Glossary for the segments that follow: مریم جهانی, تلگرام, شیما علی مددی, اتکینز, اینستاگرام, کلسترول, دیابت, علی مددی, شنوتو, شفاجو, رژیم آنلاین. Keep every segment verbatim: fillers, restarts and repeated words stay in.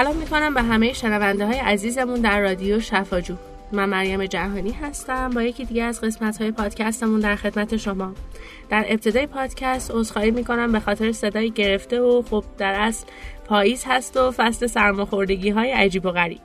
سلام میکنم به همه شنونده های عزیزمون در رادیو شفاجو. من مریم جهانی هستم با یکی دیگه از قسمت های پادکستمون در خدمت شما. در ابتدای پادکست عذرخواهی میکنم به خاطر صدای گرفته و خب در اصل پاییز هست و فصل سرماخوردگی های عجیب و غریب.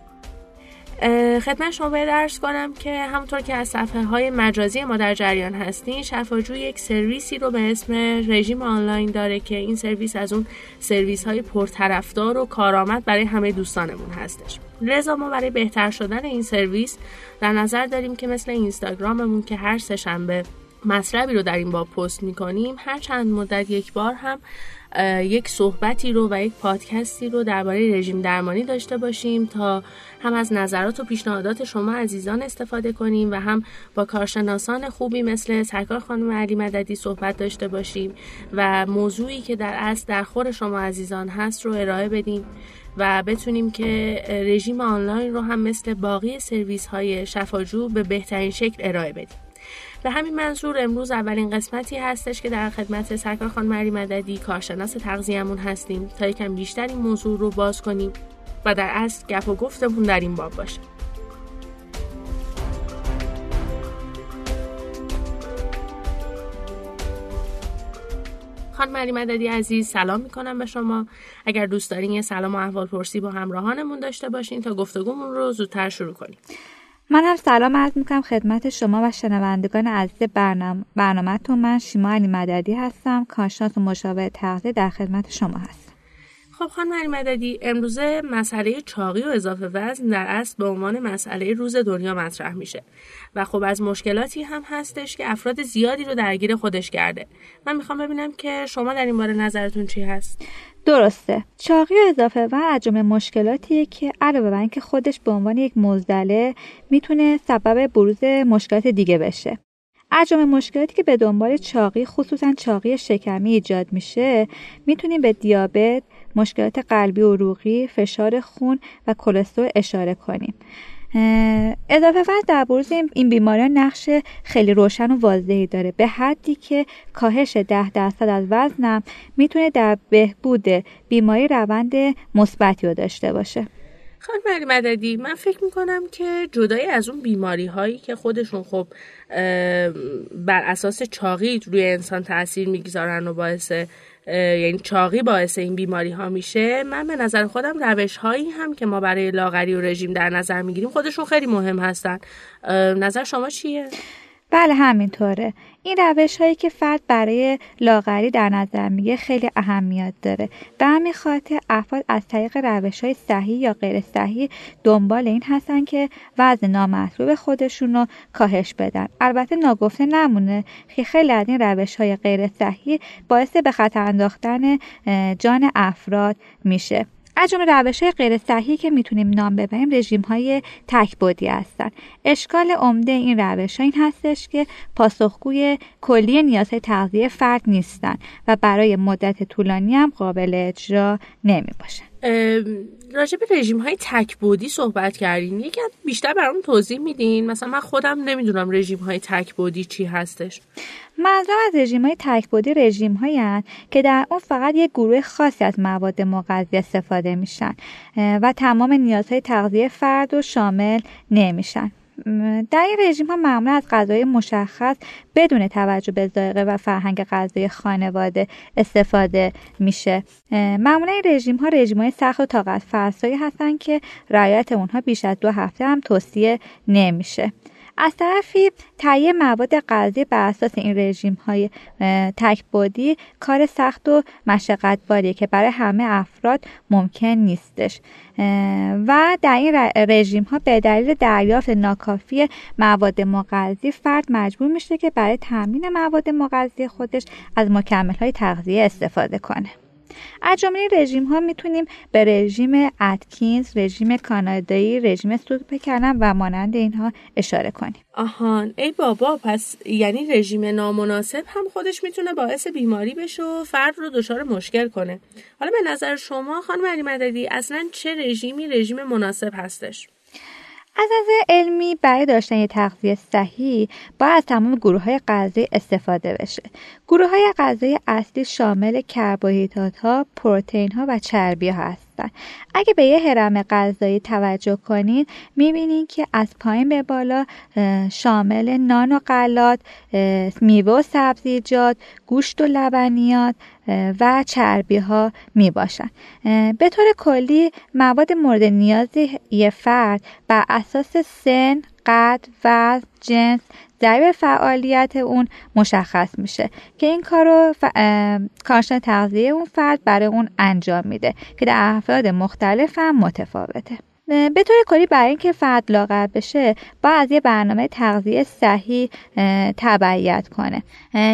خدمت شما باید عرض کنم که همونطور که از صفحه های مجازی ما در جریان هستین، شفاجو یک سرویسی رو به اسم رژیم آنلاین داره که این سرویس از اون سرویس های پرطرفدار و کارآمد برای همه دوستانمون هستش. لذا ما برای بهتر شدن این سرویس در نظر داریم که مثل اینستاگراممون که هر سه شنبه مطلبی رو در این باب پست میکنیم، هر چند مدت یک بار هم یک صحبتی رو و یک پادکستی رو درباره رژیم درمانی داشته باشیم تا هم از نظرات و پیشنهادات شما عزیزان استفاده کنیم و هم با کارشناسان خوبی مثل سرکار خانم علی مددی صحبت داشته باشیم و موضوعی که در اصل در خور شما عزیزان هست رو ارائه بدیم و بتونیم که رژیم آنلاین رو هم مثل باقی سرویس های شفاجو به بهترین شکل ارائه بدیم. به همین منظور امروز اولین قسمتی هستش که در خدمت سرکار خانم مریم مددی کارشناس تغذیه‌مون هستیم تا یکم بیشتر این موضوع رو باز کنیم و در اصل گپ و گفتمون در این باب باشه. خانم علی مددی عزیز سلام میکنم به شما. اگر دوست دارین یه سلام و احوال پرسی با همراهانمون داشته باشین تا گفتگومون رو زودتر شروع کنیم. من هم سلام عرض میکنم خدمت شما و شنوندگان عزیز برنامه برنامه‌تون. من شیما علی مددی هستم، کارشناس و مشاور تغذیه در خدمت شما هستم. خب خانم علی مددی، امروزه مسئله چاقی و اضافه وزن در اصل به عنوان مسئله روز دنیا مطرح میشه و خب از مشکلاتی هم هستش که افراد زیادی رو درگیر خودش کرده. من میخوام ببینم که شما در این باره نظرتون چی هست؟ درسته. چاقی و اضافه وزن از جمله مشکلاتیه که علاوه بر اینکه خودش به عنوان یک معضله میتونه سبب بروز مشکلات دیگه بشه. از جمله مشکلاتی که به دنبال چاقی، خصوصا چاقی شکمی ایجاد میشه، میتونیم به دیابت، مشکلات قلبی و عروقی، فشار خون و کلسترول اشاره کنیم. اضافه وزن در بروز این بیماری‌ها نقش خیلی روشن و واضحی داره، به حدی که کاهش ده درصد از وزنم میتونه در بهبود بیماری روند مثبتی رو داشته باشه. خانم علی مددی، من فکر میکنم که جدای از اون بیماری هایی که خودشون خب بر اساس چاقی روی انسان تأثیر میگذارن و باعث یعنی چاقی باعث این بیماری ها میشه، من به نظر خودم روش هایی هم که ما برای لاغری و رژیم در نظر میگیریم خودشون خیلی مهم هستن. نظر شما چیه؟ بله همینطوره. این روش هایی که فرد برای لاغری در نظر میگه خیلی اهمیت داره. به همین خاطر افراد از طریق روش های صحیح یا غیر صحیح دنبال این هستن که وزن نامطلوب خودشون رو کاهش بدن. البته ناگفته نمونه که خیلی از این روش های غیر صحیح باعث به خطر انداختن جان افراد میشه. از جمله روش‌های غیر صحیحی که میتونیم نام ببریم رژیم‌های تک‌بعدی هستن. اشکال عمده این روش‌ها این هستش که پاسخگوی کلی نیازهای تغذیه فرد نیستن و برای مدت طولانی هم قابل اجرا نمیباشن. راجع به رژیم‌های تک‌بعدی صحبت کردین، یکم بیشتر برام توضیح میدین؟ مثلا من خودم نمیدونم رژیم‌های تک‌بعدی چی هستش. منظور از رژیم‌های تک‌بعدی رژیم‌هایی هستند که در اون فقط یک گروه خاصی از مواد مغذی استفاده میشن و تمام نیازهای تغذیه فرد رو شامل نمیشن. در این رژیم ها معمولا از غذای مشخص بدون توجه به ذائقه و فرهنگ غذایی خانواده استفاده میشه. معمولا این رژیم ها رژیم های سخت و طاقت فرسایی هستن که رعایت اونها بیش از دو هفته هم توصیه نمیشه. از طرفی تهیه مواد غذایی بر اساس این رژیم‌های تک‌بعدی کار سخت و مشقت‌باریه که برای همه افراد ممکن نیستش و در این رژیم‌ها به دلیل دریافت ناکافی مواد مغذی فرد مجبور میشه که برای تامین مواد مغذی خودش از مکمل‌های تغذیه استفاده کنه. از جمله رژیم ها میتونیم به رژیم اتکینز، رژیم کانادایی، رژیم سوپ کلم و مانند اینها اشاره کنیم. آهان، ای بابا، پس یعنی رژیم نامناسب هم خودش میتونه باعث بیماری بشه و فرد رو دچار مشکل کنه. حالا به نظر شما خانم علی مددی اصلا چه رژیمی رژیم مناسب هستش؟ از نظر علمی برای داشتن یک تغذیه صحیح باید از تمام گروه‌های غذایی استفاده بشه. گروه‌های غذایی اصلی شامل کربوهیدرات‌ها، پروتئین‌ها و چربی‌ها هستند. هستن. اگه به یه هرم غذایی توجه کنین میبینین که از پایین به بالا شامل نان و غلات، میوه و سبزیجات، گوشت و لبنیات و چربی ها می باشن. به طور کلی مواد مورد نیاز یه فرد بر اساس سن، قد، وزن، جنس، ضریب فعالیت اون مشخص میشه که این کارو ف... کارشناس تغذیه اون فرد برای اون انجام میده که در افراد مختلف هم متفاوته. به طور کلی برای اینکه فرد لاغر بشه باید از یه برنامه تغذیه صحیح تبعیت کنه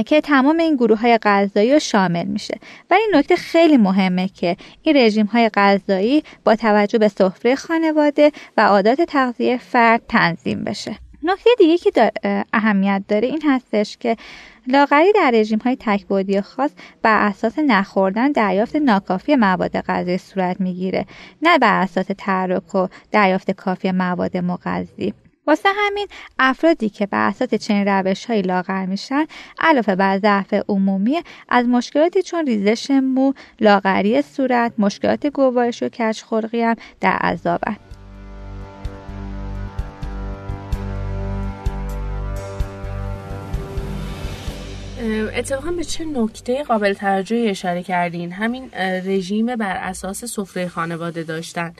که تمام این گروه‌های غذایی رو شامل میشه. ولی نکته خیلی مهمه که این رژیم‌های غذایی با توجه به سفره خانواده و عادات تغذیه فرد تنظیم بشه. نکته دیگه که دار اهمیت داره این هستش که لاغری در رژیم‌های تک‌بعدی خاص بر اساس نخوردن دریافت ناکافی مواد غذایی صورت میگیره، نه بر اساس تحرک و دریافت کافی مواد مغذی. واسه همین افرادی که بر اساس چنین روش‌های لاغر میشن علاوه بر ضعف عمومی از مشکلاتی چون ریزش مو، لاغری صورت، مشکلات گوارش و کج‌خلقی هم در عذابن. اتفاقا به چه نکته قابل توجهی اشاره کردین، همین رژیم بر اساس سفره خانواده داشتن.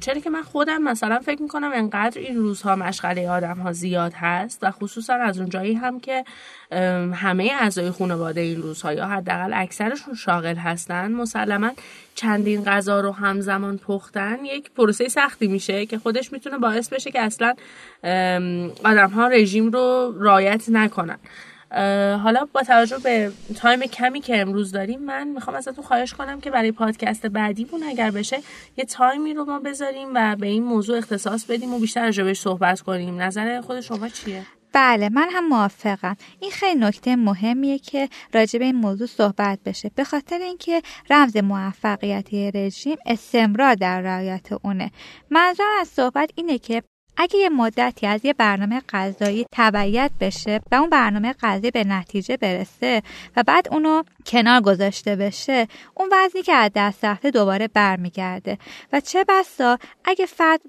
چرا که من خودم مثلا فکر میکنم انقدر این روزها مشغله آدم ها زیاد هست و خصوصا از اونجایی هم که همه اعضای خانواده این روزها یا حداقل اکثرشون شاغل هستن، مسلما چندین غذا رو همزمان پختن یک پروسه سختی میشه که خودش میتونه باعث بشه که اصلا آدم ها رژیم رو رعایت نکنن. حالا با توجه به تایم کمی که امروز داریم من میخوام ازتون خواهش کنم که برای پادکست بعدیمون اگر بشه یه تایمی رو ما بذاریم و به این موضوع اختصاص بدیم و بیشتر راجعش صحبت کنیم. نظر خود شما چیه؟ بله، من هم موافقم. این خیلی نکته مهمیه که راجع به این موضوع صحبت بشه، به خاطر اینکه رمز موفقیت یه رژیم استمرار در رعایت اونه. منظورم از صحبت اینه که اگه یه مدتی از یه برنامه غذایی تبعیت بشه و اون برنامه غذایی به نتیجه برسه و بعد اونو کنار گذاشته بشه، اون وزنی که از دست رفته دوباره برمیگرده و چه بسا اگه فرد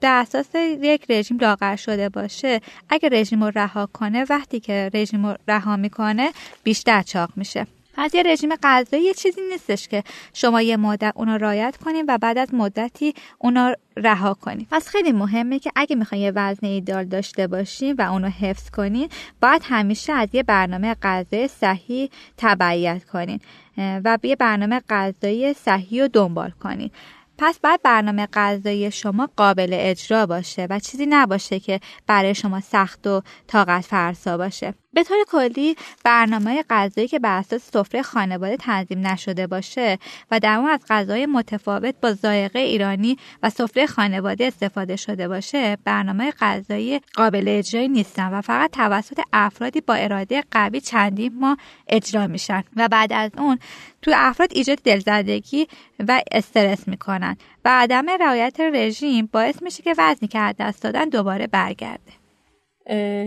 بر اساس یک رژیم لاغر شده باشه، اگه رژیم رو رها کنه، وقتی که رژیم رو رها میکنه بیشتر چاق میشه. از یه رژیم غذایی یه چیزی نیستش که شما یه مدت اونو رعایت کنین و بعد از مدتی اونو رها کنین. پس خیلی مهمه که اگه میخواین یه وزن ایدال داشته باشین و اونو حفظ کنین، باید همیشه از یه برنامه غذایی صحیح تبعیت کنین و یه برنامه غذایی صحیح رو دنبال کنین. پس باید برنامه غذایی شما قابل اجرا باشه و چیزی نباشه که برای شما سخت و طاقت فرسا باشه. به طور کلی برنامه غذایی که بر اساس سفره خانواده تنظیم نشده باشه و در اون از غذای متفاوت با ذائقه ایرانی و سفره خانواده استفاده شده باشه، برنامه غذایی قابل اجرایی نیستن و فقط توسط افرادی با اراده قوی چندین ماه اجرا میشن و بعد از اون تو افراد ایجاد دلزدگی و استرس میکنن و عدم رعایت رژیم باعث میشه که وزنی که از دست دادن دوباره برگرده.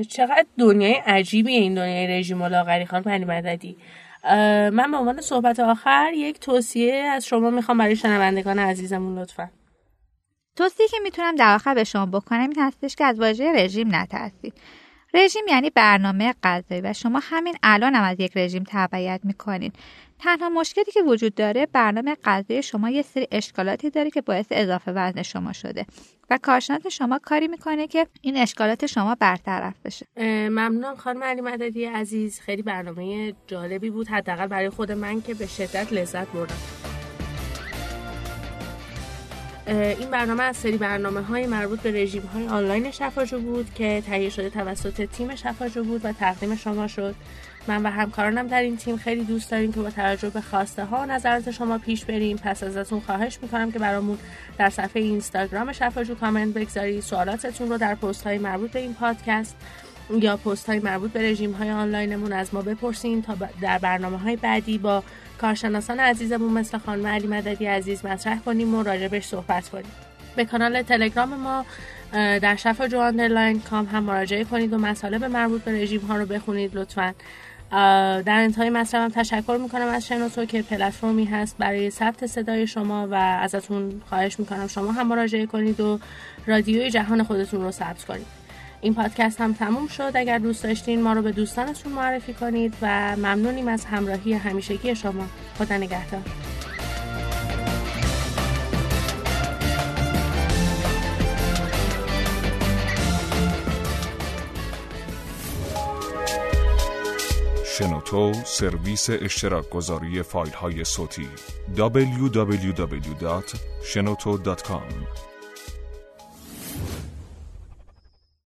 چقدر دنیای عجیبیه این دنیای رژیم و لاغری. خانم علی مددی، من به عنوان صحبت آخر یک توصیه از شما میخوام برای شنوندگان عزیزمون لطفا. توصیه که میتونم در آخر به شما بکنم این هستش که از واژه رژیم نترسید. رژیم یعنی برنامه غذایی و شما همین الان هم از یک رژیم تبعیت میکنین. تنها مشکلی که وجود داره برنامه غذایی شما یه سری اشکالاتی داره که باعث اضافه وزن شما شده و کارشناس شما کاری میکنه که این اشکالات شما برطرف بشه. ممنونم خانم علی مددی عزیز، خیلی برنامه جالبی بود، حداقل برای خود من که به شدت لذت بردم. این برنامه از سری برنامه‌های مربوط به رژیم‌های آنلاین شفاجو بود که تهیه شده توسط تیم شفاجو بود و تقدیم شما شد. من و همکارانم در این تیم خیلی دوست داریم که با توجه به خواسته ها و نظرات شما پیش بریم. پس ازتون خواهش میکنم که برامون در صفحه اینستاگرام شفاجو کامنت بگذارید. سوالاتتون رو در پست‌های مربوط به این پادکست یا پست‌های مربوط به رژیم‌های آنلاینمون از ما بپرسین تا در برنامه‌های بعدی با کارشناسان عزیزمون مثل خانم علی مددی عزیز مطرح کنیم و راجبش صحبت کنیم. به کانال تلگرام ما در شفاجو آنلاین کام هم مراجعه کنید و مطالب مربوط به رژیم‌ها رو بخونید لطفاً. در انتهای مطلبم تشکر میکنم از شنوتو که پلتفرمی هست برای ثبت صدای شما و ازتون خواهش میکنم شما هم مراجعه کنید و رادیوی جهان خودتون رو ثبت کنید. این پادکست هم تموم شد. اگر دوست داشتین ما رو به دوستانتون معرفی کنید و ممنونیم از همراهی همیشگی شما. خدا نگهدار. شنوتو سرویس اشتراک گذاری فایل های صوتی دابلیو دابلیو دابلیو دات شنوتو دات کام